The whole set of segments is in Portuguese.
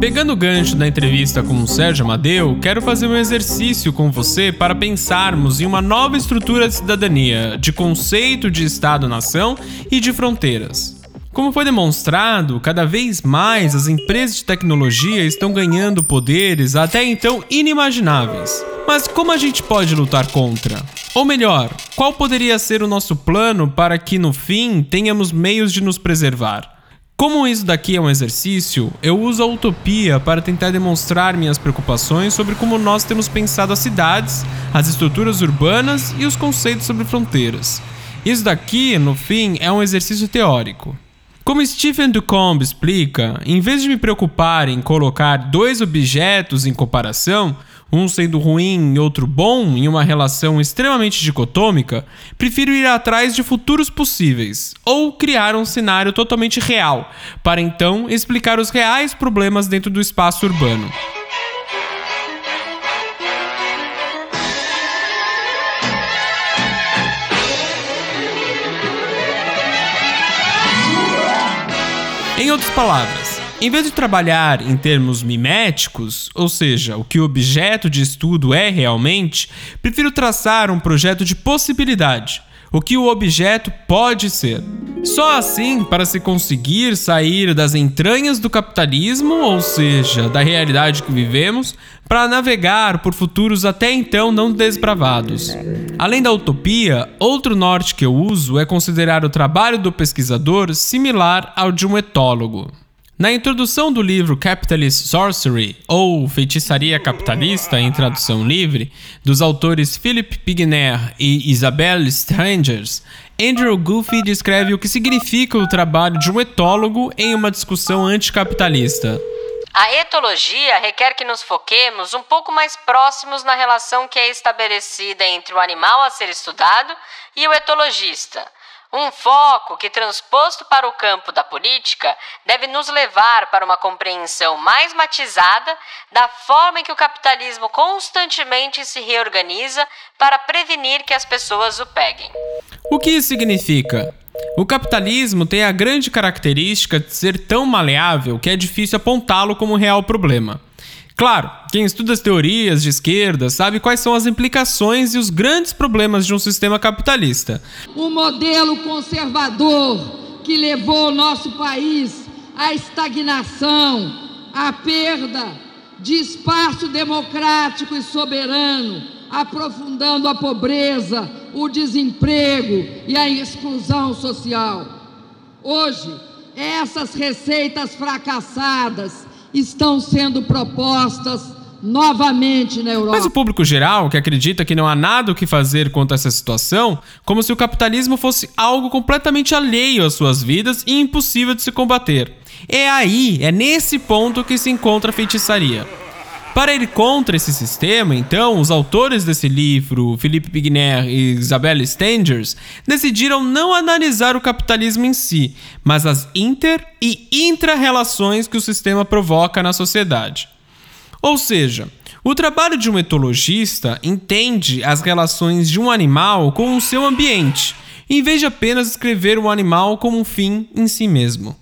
Pegando o gancho da entrevista com o Sérgio Amadeu, quero fazer um exercício com você para pensarmos em uma nova estrutura de cidadania, de conceito de Estado-nação e de fronteiras. Como foi demonstrado, cada vez mais as empresas de tecnologia estão ganhando poderes até então inimagináveis. Mas como a gente pode lutar contra? Ou melhor, qual poderia ser o nosso plano para que, no fim, tenhamos meios de nos preservar? Como isso daqui é um exercício, eu uso a utopia para tentar demonstrar minhas preocupações sobre como nós temos pensado as cidades, as estruturas urbanas e os conceitos sobre fronteiras. Isso daqui, no fim, é um exercício teórico. Como Stephen Ducombe explica, em vez de me preocupar em colocar dois objetos em comparação, um sendo ruim e outro bom, em uma relação extremamente dicotômica, prefiro ir atrás de futuros possíveis, ou criar um cenário totalmente real, para então explicar os reais problemas dentro do espaço urbano. Em outras palavras, em vez de trabalhar em termos miméticos, ou seja, o que o objeto de estudo é realmente, prefiro traçar um projeto de possibilidade, o que o objeto pode ser. Só assim, para se conseguir sair das entranhas do capitalismo, ou seja, da realidade que vivemos, para navegar por futuros até então não desbravados. Além da utopia, outro norte que eu uso é considerar o trabalho do pesquisador similar ao de um etólogo. Na introdução do livro Capitalist Sorcery, ou Feitiçaria Capitalista em tradução livre, dos autores Philippe Pignarre e Isabelle Stengers, Andrew Goffey descreve o que significa o trabalho de um etólogo em uma discussão anticapitalista. A etologia requer que nos foquemos um pouco mais próximos na relação que é estabelecida entre o animal a ser estudado e o etologista. Um foco que, transposto para o campo da política, deve nos levar para uma compreensão mais matizada da forma em que o capitalismo constantemente se reorganiza para prevenir que as pessoas o peguem. O que isso significa? O capitalismo tem a grande característica de ser tão maleável que é difícil apontá-lo como um real problema. Claro, quem estuda as teorias de esquerda sabe quais são as implicações e os grandes problemas de um sistema capitalista. O modelo conservador que levou o nosso país à estagnação, à perda de espaço democrático e soberano, aprofundando a pobreza, o desemprego e a exclusão social. Hoje, essas receitas fracassadas estão sendo propostas novamente na Europa. Mas o público geral, que acredita que não há nada o que fazer contra essa situação, como se o capitalismo fosse algo completamente alheio às suas vidas e impossível de se combater. É nesse ponto que se encontra a feitiçaria. Para ir contra esse sistema, então, os autores desse livro, Philippe Pignarre e Isabelle Stengers, decidiram não analisar o capitalismo em si, mas as inter- e intra-relações que o sistema provoca na sociedade. Ou seja, o trabalho de um etologista entende as relações de um animal com o seu ambiente, em vez de apenas escrever o animal como um fim em si mesmo.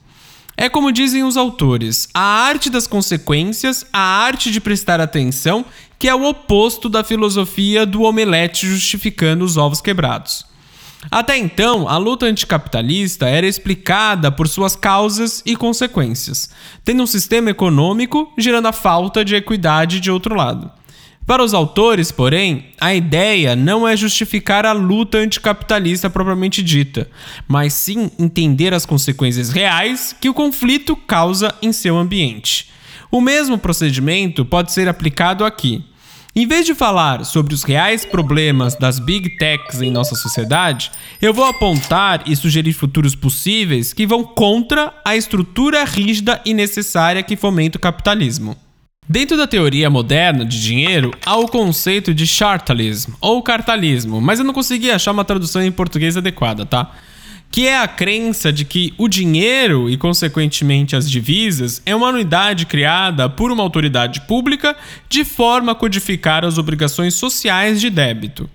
É como dizem os autores, a arte das consequências, a arte de prestar atenção, que é o oposto da filosofia do omelete justificando os ovos quebrados. Até então, a luta anticapitalista era explicada por suas causas e consequências, tendo um sistema econômico gerando a falta de equidade de outro lado. Para os autores, porém, a ideia não é justificar a luta anticapitalista propriamente dita, mas sim entender as consequências reais que o conflito causa em seu ambiente. O mesmo procedimento pode ser aplicado aqui. Em vez de falar sobre os reais problemas das Big Techs em nossa sociedade, eu vou apontar e sugerir futuros possíveis que vão contra a estrutura rígida e necessária que fomenta o capitalismo. Dentro da teoria moderna de dinheiro, há o conceito de chartalismo, ou cartalismo, mas eu não consegui achar uma tradução em português adequada, tá? Que é a crença de que o dinheiro e, consequentemente, as divisas é uma unidade criada por uma autoridade pública de forma a codificar as obrigações sociais de débito.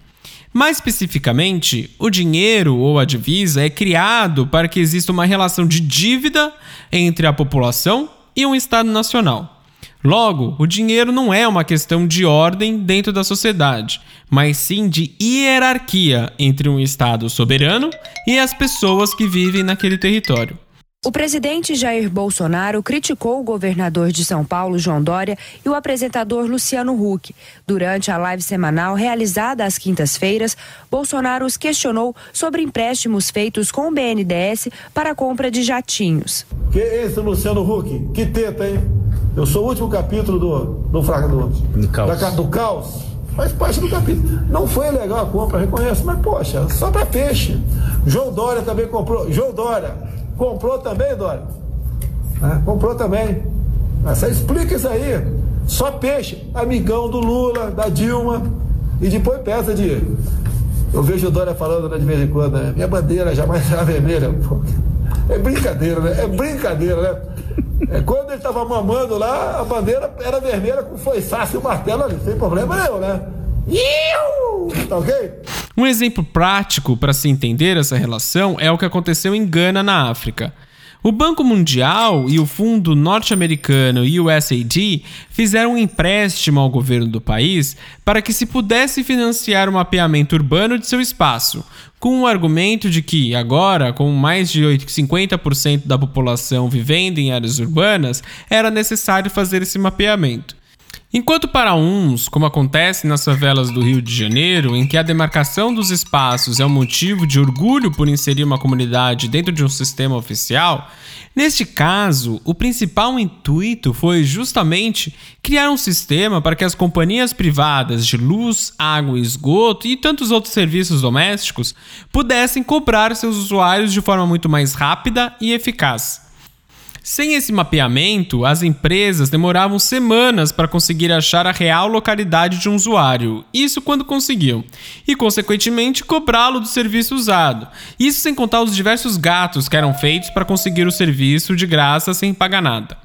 Mais especificamente, o dinheiro ou a divisa é criado para que exista uma relação de dívida entre a população e um Estado nacional. Logo, o dinheiro não é uma questão de ordem dentro da sociedade, mas sim de hierarquia entre um Estado soberano e as pessoas que vivem naquele território. O presidente Jair Bolsonaro criticou o governador de São Paulo, João Dória, e o apresentador Luciano Huck. Durante a live semanal realizada às quintas-feiras, Bolsonaro os questionou sobre empréstimos feitos com o BNDES para a compra de jatinhos. Que esse Luciano Huck, que teta, hein? Eu sou o último capítulo do caos. Faz parte do capítulo. Não foi legal a compra, reconheço, mas poxa, só para peixe. João Dória também comprou. João Dória... Comprou também, Dória? Comprou também. Você explica isso aí. Só peixe, amigão do Lula, da Dilma. E depois peça de... Eu vejo o Dória falando, né, de vez em quando, né? Minha bandeira jamais será vermelha. Pô. É brincadeira, né? É brincadeira, né? É, quando ele estava mamando lá, a bandeira era vermelha com foiçaço e o martelo ali. Sem problema nenhum, né? Tá ok? Um exemplo prático para se entender essa relação é o que aconteceu em Gana, na África. O Banco Mundial e o fundo norte-americano USAID fizeram um empréstimo ao governo do país para que se pudesse financiar o mapeamento urbano de seu espaço, com o argumento de que, agora, com mais de 50% da população vivendo em áreas urbanas, era necessário fazer esse mapeamento. Enquanto para uns, como acontece nas favelas do Rio de Janeiro, em que a demarcação dos espaços é um motivo de orgulho por inserir uma comunidade dentro de um sistema oficial, neste caso, o principal intuito foi justamente criar um sistema para que as companhias privadas de luz, água, esgoto e tantos outros serviços domésticos pudessem cobrar seus usuários de forma muito mais rápida e eficaz. Sem esse mapeamento, as empresas demoravam semanas para conseguir achar a real localidade de um usuário, isso quando conseguiam, e consequentemente cobrá-lo do serviço usado, isso sem contar os diversos gatos que eram feitos para conseguir o serviço de graça sem pagar nada.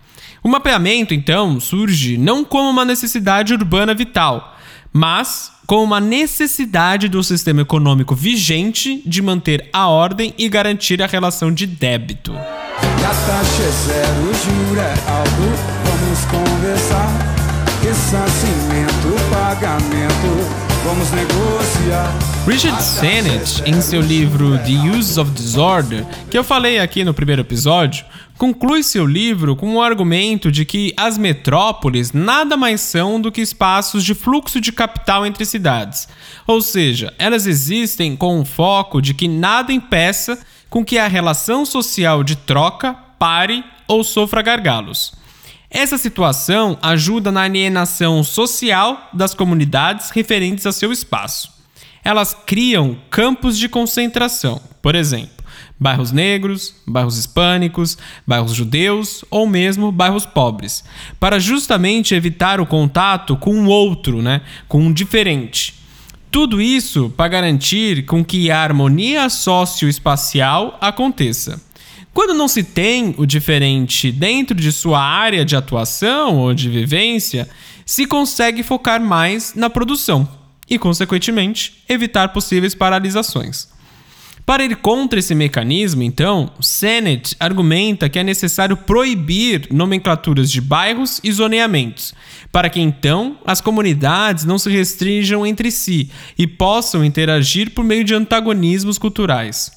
O mapeamento, então, surge não como uma necessidade urbana vital, mas com uma necessidade do sistema econômico vigente de manter a ordem e garantir a relação de débito. A taxa é zero, juro é alto, vamos conversar. Ressarcimento, pagamento, vamos negociar. Richard Sennett, em seu livro The Uses of Disorder, que eu falei aqui no primeiro episódio, conclui seu livro com o argumento de que as metrópoles nada mais são do que espaços de fluxo de capital entre cidades. Ou seja, elas existem com o foco de que nada impeça com que a relação social de troca pare ou sofra gargalos. Essa situação ajuda na alienação social das comunidades referentes a seu espaço. Elas criam campos de concentração, por exemplo, bairros negros, bairros hispânicos, bairros judeus ou mesmo bairros pobres, para justamente evitar o contato com o outro, né? Com o diferente. Tudo isso para garantir com que a harmonia socioespacial aconteça. Quando não se tem o diferente dentro de sua área de atuação ou de vivência, se consegue focar mais na produção e, consequentemente, evitar possíveis paralisações. Para ir contra esse mecanismo, então, Sennett argumenta que é necessário proibir nomenclaturas de bairros e zoneamentos, para que, então, as comunidades não se restringam entre si e possam interagir por meio de antagonismos culturais.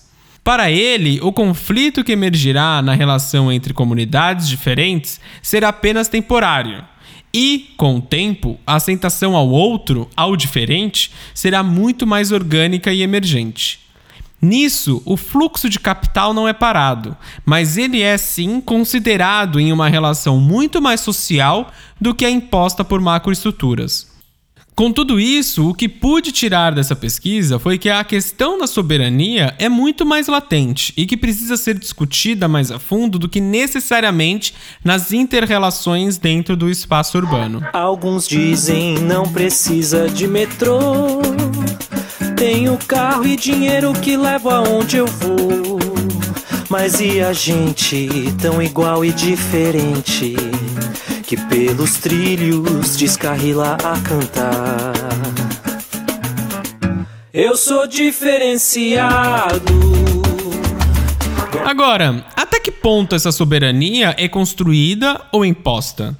Para ele, o conflito que emergirá na relação entre comunidades diferentes será apenas temporário. E, com o tempo, a aceitação ao outro, ao diferente, será muito mais orgânica e emergente. Nisso, o fluxo de capital não é parado, mas ele é sim considerado em uma relação muito mais social do que a imposta por macroestruturas. Com tudo isso, o que pude tirar dessa pesquisa foi que a questão da soberania é muito mais latente e que precisa ser discutida mais a fundo do que necessariamente nas inter-relações dentro do espaço urbano. Alguns dizem não precisa de metrô. Tenho carro e dinheiro que levo aonde eu vou. Mas e a gente, tão igual e diferente, que pelos trilhos descarrila a cantar. Eu sou diferenciado. Agora, até que ponto essa soberania é construída ou imposta?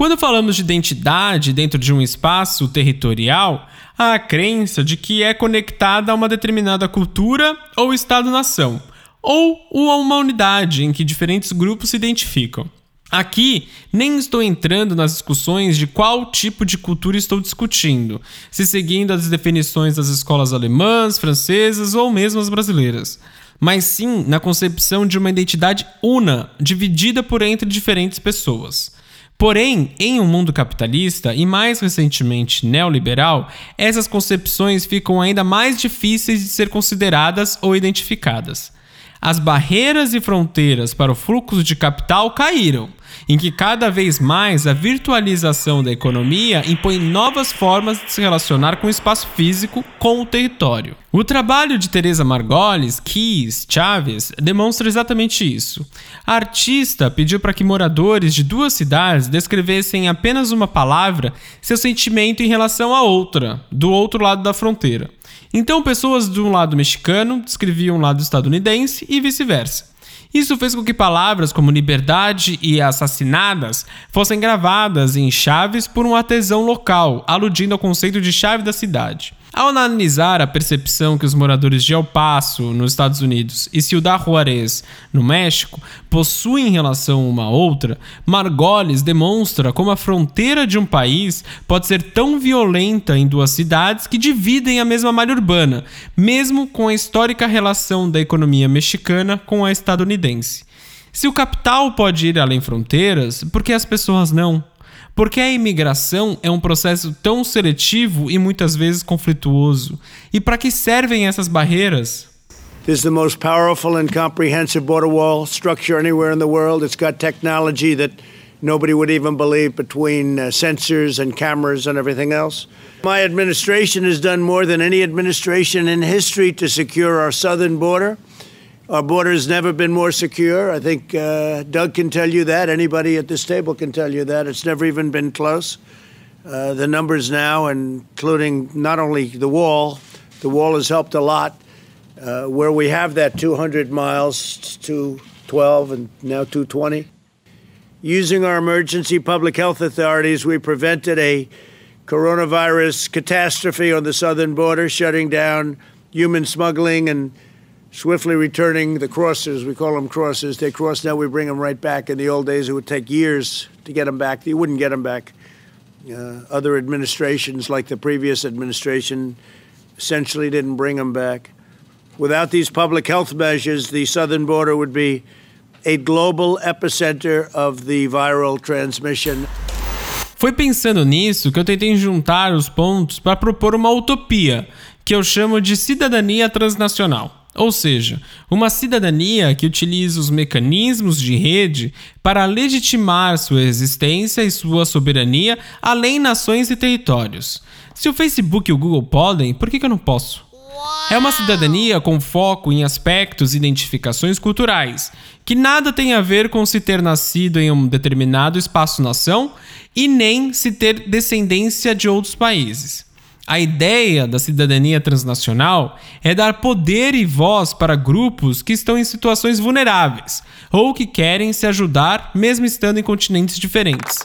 Quando falamos de identidade dentro de um espaço territorial, há a crença de que é conectada a uma determinada cultura ou estado-nação, ou a uma unidade em que diferentes grupos se identificam. Aqui, nem estou entrando nas discussões de qual tipo de cultura estou discutindo, se seguindo as definições das escolas alemãs, francesas ou mesmo as brasileiras, mas sim na concepção de uma identidade una, dividida por entre diferentes pessoas. Porém, em um mundo capitalista e mais recentemente neoliberal, essas concepções ficam ainda mais difíceis de ser consideradas ou identificadas. As barreiras e fronteiras para o fluxo de capital caíram, em que cada vez mais a virtualização da economia impõe novas formas de se relacionar com o espaço físico, com o território. O trabalho de Teresa Margolles, Keys, Chaves, demonstra exatamente isso. A artista pediu para que moradores de duas cidades descrevessem em apenas uma palavra seu sentimento em relação à outra, do outro lado da fronteira. Então, pessoas de um lado mexicano descreviam um lado estadunidense e vice-versa. Isso fez com que palavras como liberdade e assassinadas fossem gravadas em chaves por um artesão local, aludindo ao conceito de chave da cidade. Ao analisar a percepção que os moradores de El Paso, nos Estados Unidos, e Ciudad Juárez, no México, possuem em relação uma à outra, Margolles demonstra como a fronteira de um país pode ser tão violenta em duas cidades que dividem a mesma malha urbana, mesmo com a histórica relação da economia mexicana com a estadunidense. Se o capital pode ir além fronteiras, por que as pessoas não? Porque a imigração é um processo tão seletivo e muitas vezes conflituoso. E para que servem essas barreiras? This is the most powerful and comprehensive border wall structure anywhere in the world. It's got technology that nobody would even believe between sensors and cameras and everything else. My administration has done more than any administration in history to secure our southern border. Our border has never been more secure. I think Doug can tell you that. Anybody at this table can tell you that. It's never even been close. The numbers now, including not only the wall has helped a lot. Where we have that 200 miles, 212 and now 220. Using our emergency public health authorities, we prevented a coronavirus catastrophe on the southern border, shutting down human smuggling and swiftly returning the crossers. We call them crossers. They cross now, we bring them right back. In the old days, it would take years to get them back. You wouldn't get them back. Other administrations, like the previous administration, essentially didn't bring them back. Without these public health measures, the southern border would be a global epicenter of the viral transmission. Foi pensando nisso que eu tentei juntar os pontos para propor uma utopia, que eu chamo de cidadania transnacional. Ou seja, uma cidadania que utiliza os mecanismos de rede para legitimar sua existência e sua soberania além nações e territórios. Se o Facebook e o Google podem, por que eu não posso? É uma cidadania com foco em aspectos e identificações culturais, que nada tem a ver com se ter nascido em um determinado espaço-nação e nem se ter descendência de outros países. A ideia da cidadania transnacional é dar poder e voz para grupos que estão em situações vulneráveis ou que querem se ajudar mesmo estando em continentes diferentes.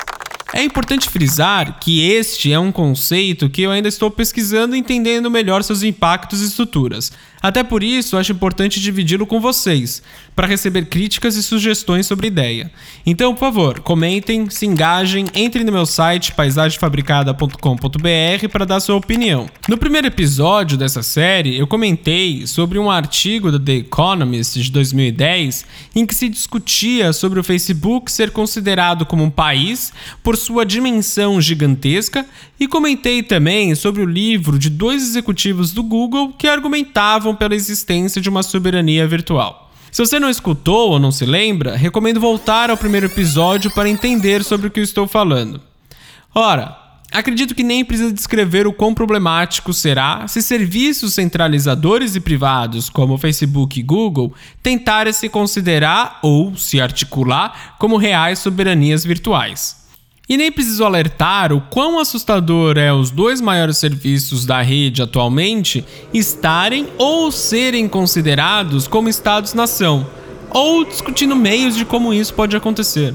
É importante frisar que este é um conceito que eu ainda estou pesquisando e entendendo melhor seus impactos e estruturas. Até por isso, acho importante dividi-lo com vocês, para receber críticas e sugestões sobre a ideia. Então, por favor, comentem, se engajem, entrem no meu site paisagemfabricada.com.br para dar sua opinião. No primeiro episódio dessa série, eu comentei sobre um artigo da The Economist de 2010 em que se discutia sobre o Facebook ser considerado como um país por sua dimensão gigantesca e comentei também sobre o livro de dois executivos do Google que argumentavam pela existência de uma soberania virtual. Se você não escutou ou não se lembra, recomendo voltar ao primeiro episódio para entender sobre o que eu estou falando. Ora, acredito que nem precisa descrever o quão problemático será se serviços centralizadores e privados como Facebook e Google tentarem se considerar ou se articular como reais soberanias virtuais. E nem preciso alertar o quão assustador é os dois maiores serviços da rede atualmente estarem ou serem considerados como estados-nação, ou discutindo meios de como isso pode acontecer.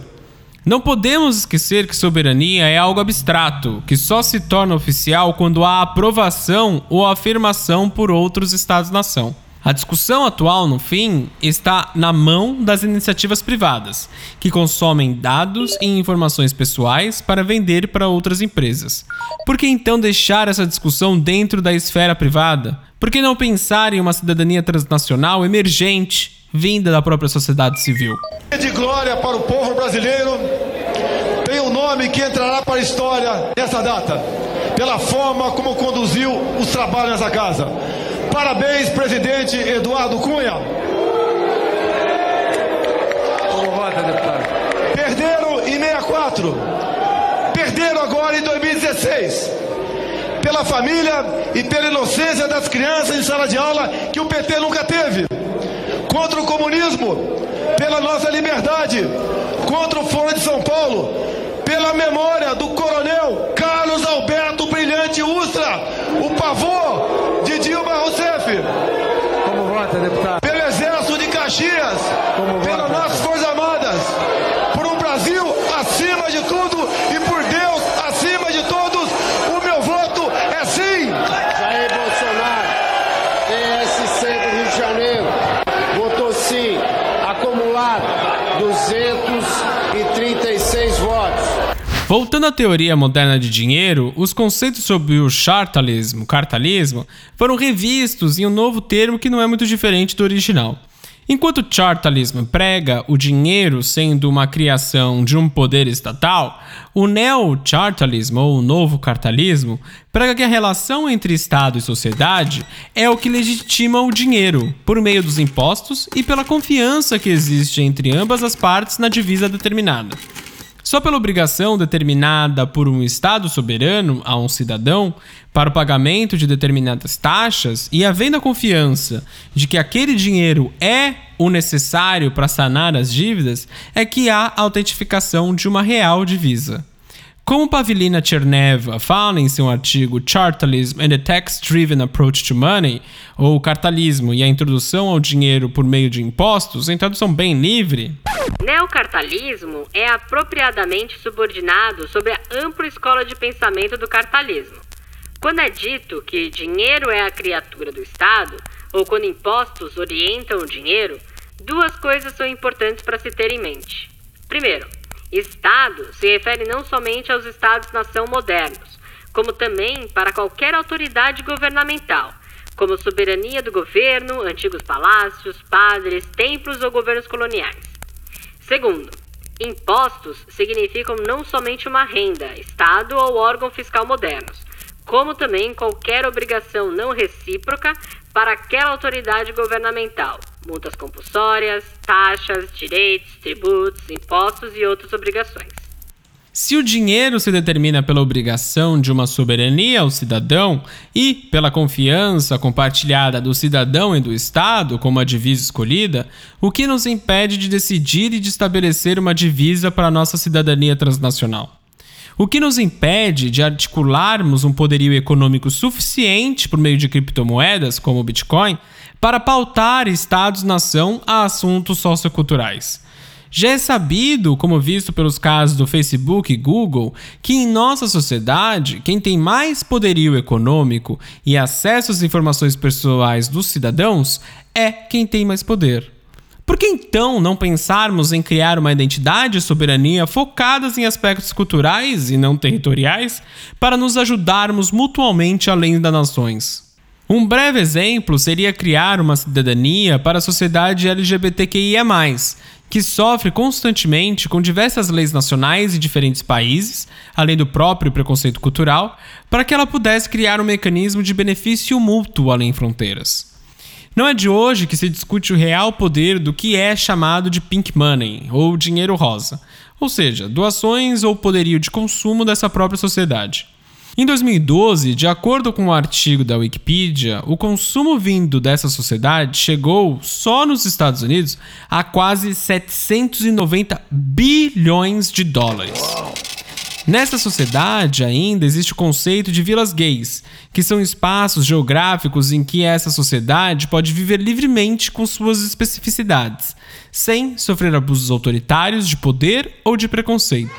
Não podemos esquecer que soberania é algo abstrato, que só se torna oficial quando há aprovação ou afirmação por outros Estados-nação. A discussão atual, no fim, está na mão das iniciativas privadas, que consomem dados e informações pessoais para vender para outras empresas. Por que então deixar essa discussão dentro da esfera privada? Por que não pensar em uma cidadania transnacional emergente, vinda da própria sociedade civil? De glória para o povo brasileiro, tem um nome que entrará para a história nessa data, pela forma como conduziu os trabalhos nessa casa. Parabéns, presidente Eduardo Cunha. Perderam em 64. Perderam agora em 2016. Pela família e pela inocência das crianças em sala de aula que o PT nunca teve. Contra o comunismo, pela nossa liberdade. Contra o Fórum de São Paulo, pela memória do coronel Carlos Alberto Brilhante Ustra, o pavor de Dilma Rousseff. Como vota, deputado? Pelo Exército de Caxias. Como vota? Pelas nossas Forças Armadas. Por um Brasil acima de tudo e por Deus acima de todos. O meu voto é sim. Jair Bolsonaro, PSC do Rio de Janeiro, votou sim. Acumulado 236 votos. Voltando à teoria moderna de dinheiro, os conceitos sobre o chartalismo foram revistos em um novo termo que não é muito diferente do original. Enquanto o chartalismo prega o dinheiro sendo uma criação de um poder estatal, o neo-chartalismo, ou o novo cartalismo, prega que a relação entre Estado e sociedade é o que legitima o dinheiro, por meio dos impostos e pela confiança que existe entre ambas as partes na divisa determinada. Só pela obrigação determinada por um Estado soberano a um cidadão para o pagamento de determinadas taxas e havendo a confiança de que aquele dinheiro é o necessário para sanar as dívidas, é que há a autentificação de uma real divisa. Como Pavlina Cherneva fala em seu artigo Chartalism and the Tax-Driven Approach to Money, ou Cartalismo e a Introdução ao Dinheiro por Meio de Impostos, em tradução bem livre... Neocartalismo é apropriadamente subordinado sobre a ampla escola de pensamento do cartalismo. Quando é dito que dinheiro é a criatura do Estado, ou quando impostos orientam o dinheiro, duas coisas são importantes para se ter em mente. Primeiro, Estado se refere não somente aos Estados-nação modernos, como também para qualquer autoridade governamental, como soberania do governo, antigos palácios, padres, templos ou governos coloniais. Segundo, impostos significam não somente uma renda, Estado ou órgão fiscal modernos, como também qualquer obrigação não recíproca para aquela autoridade governamental, multas compulsórias, taxas, direitos, tributos, impostos e outras obrigações. Se o dinheiro se determina pela obrigação de uma soberania ao cidadão e pela confiança compartilhada do cidadão e do Estado como a divisa escolhida, o que nos impede de decidir e de estabelecer uma divisa para a nossa cidadania transnacional? O que nos impede de articularmos um poderio econômico suficiente por meio de criptomoedas, como o Bitcoin, para pautar Estados-nação a assuntos socioculturais? Já é sabido, como visto pelos casos do Facebook e Google, que em nossa sociedade, quem tem mais poderio econômico e acesso às informações pessoais dos cidadãos é quem tem mais poder. Por que então não pensarmos em criar uma identidade e soberania focadas em aspectos culturais e não territoriais para nos ajudarmos mutuamente além das nações? Um breve exemplo seria criar uma cidadania para a sociedade LGBTQIA+, que sofre constantemente com diversas leis nacionais de diferentes países, além do próprio preconceito cultural, para que ela pudesse criar um mecanismo de benefício mútuo além fronteiras. Não é de hoje que se discute o real poder do que é chamado de pink money, ou dinheiro rosa, ou seja, doações ou poderio de consumo dessa própria sociedade. Em 2012, de acordo com um artigo da Wikipedia, o consumo vindo dessa sociedade chegou, só nos Estados Unidos, a quase 790 bilhões de dólares. Nessa sociedade, ainda, existe o conceito de vilas gays, que são espaços geográficos em que essa sociedade pode viver livremente com suas especificidades, sem sofrer abusos autoritários de poder ou de preconceito.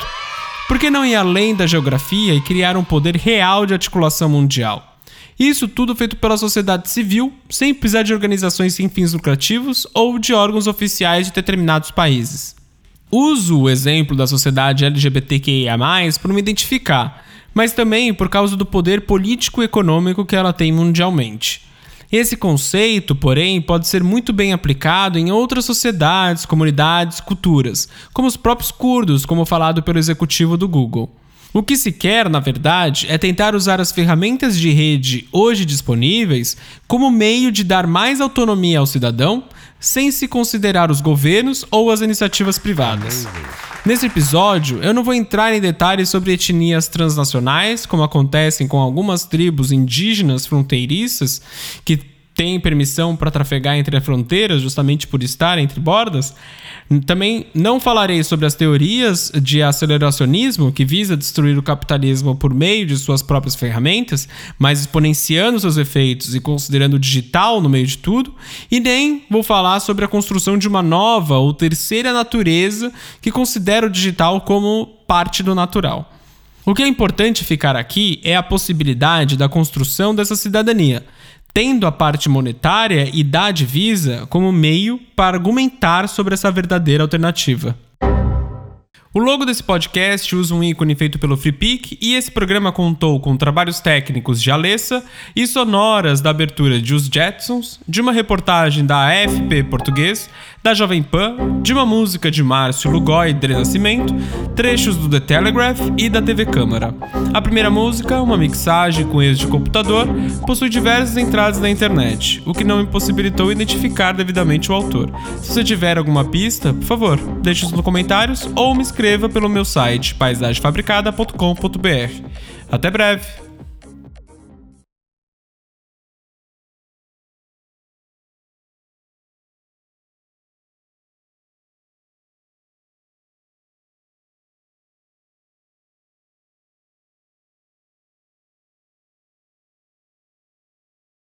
Por que não ir além da geografia e criar um poder real de articulação mundial? Isso tudo feito pela sociedade civil, sem precisar de organizações sem fins lucrativos ou de órgãos oficiais de determinados países. Uso o exemplo da sociedade LGBTQIA+, por me identificar, mas também por causa do poder político e econômico que ela tem mundialmente. Esse conceito, porém, pode ser muito bem aplicado em outras sociedades, comunidades, culturas, como os próprios curdos, como falado pelo executivo do Google. O que se quer, na verdade, é tentar usar as ferramentas de rede hoje disponíveis como meio de dar mais autonomia ao cidadão, sem se considerar os governos ou as iniciativas privadas. Nesse episódio, eu não vou entrar em detalhes sobre etnias transnacionais, como acontecem com algumas tribos indígenas fronteiriças, que tem permissão para trafegar entre as fronteiras, justamente por estar entre bordas. Também não falarei sobre as teorias de aceleracionismo, que visa destruir o capitalismo por meio de suas próprias ferramentas, mas exponenciando seus efeitos e considerando o digital no meio de tudo. E nem vou falar sobre a construção de uma nova ou terceira natureza que considera o digital como parte do natural. O que é importante ficar aqui é a possibilidade da construção dessa cidadania, tendo a parte monetária e da divisa como meio para argumentar sobre essa verdadeira alternativa. O logo desse podcast usa um ícone feito pelo Freepik e esse programa contou com trabalhos técnicos de Alessa e sonoras da abertura de Os Jetsons, de uma reportagem da AFP português, da Jovem Pan, de uma música de Márcio Lugoi e Dres Nascimento, trechos do The Telegraph e da TV Câmara. A primeira música, uma mixagem com erros de computador, possui diversas entradas na internet, o que não me possibilitou identificar devidamente o autor. Se você tiver alguma pista, por favor, deixe isso nos comentários ou me escreva pelo meu site paisagemfabricada.com.br. Até breve!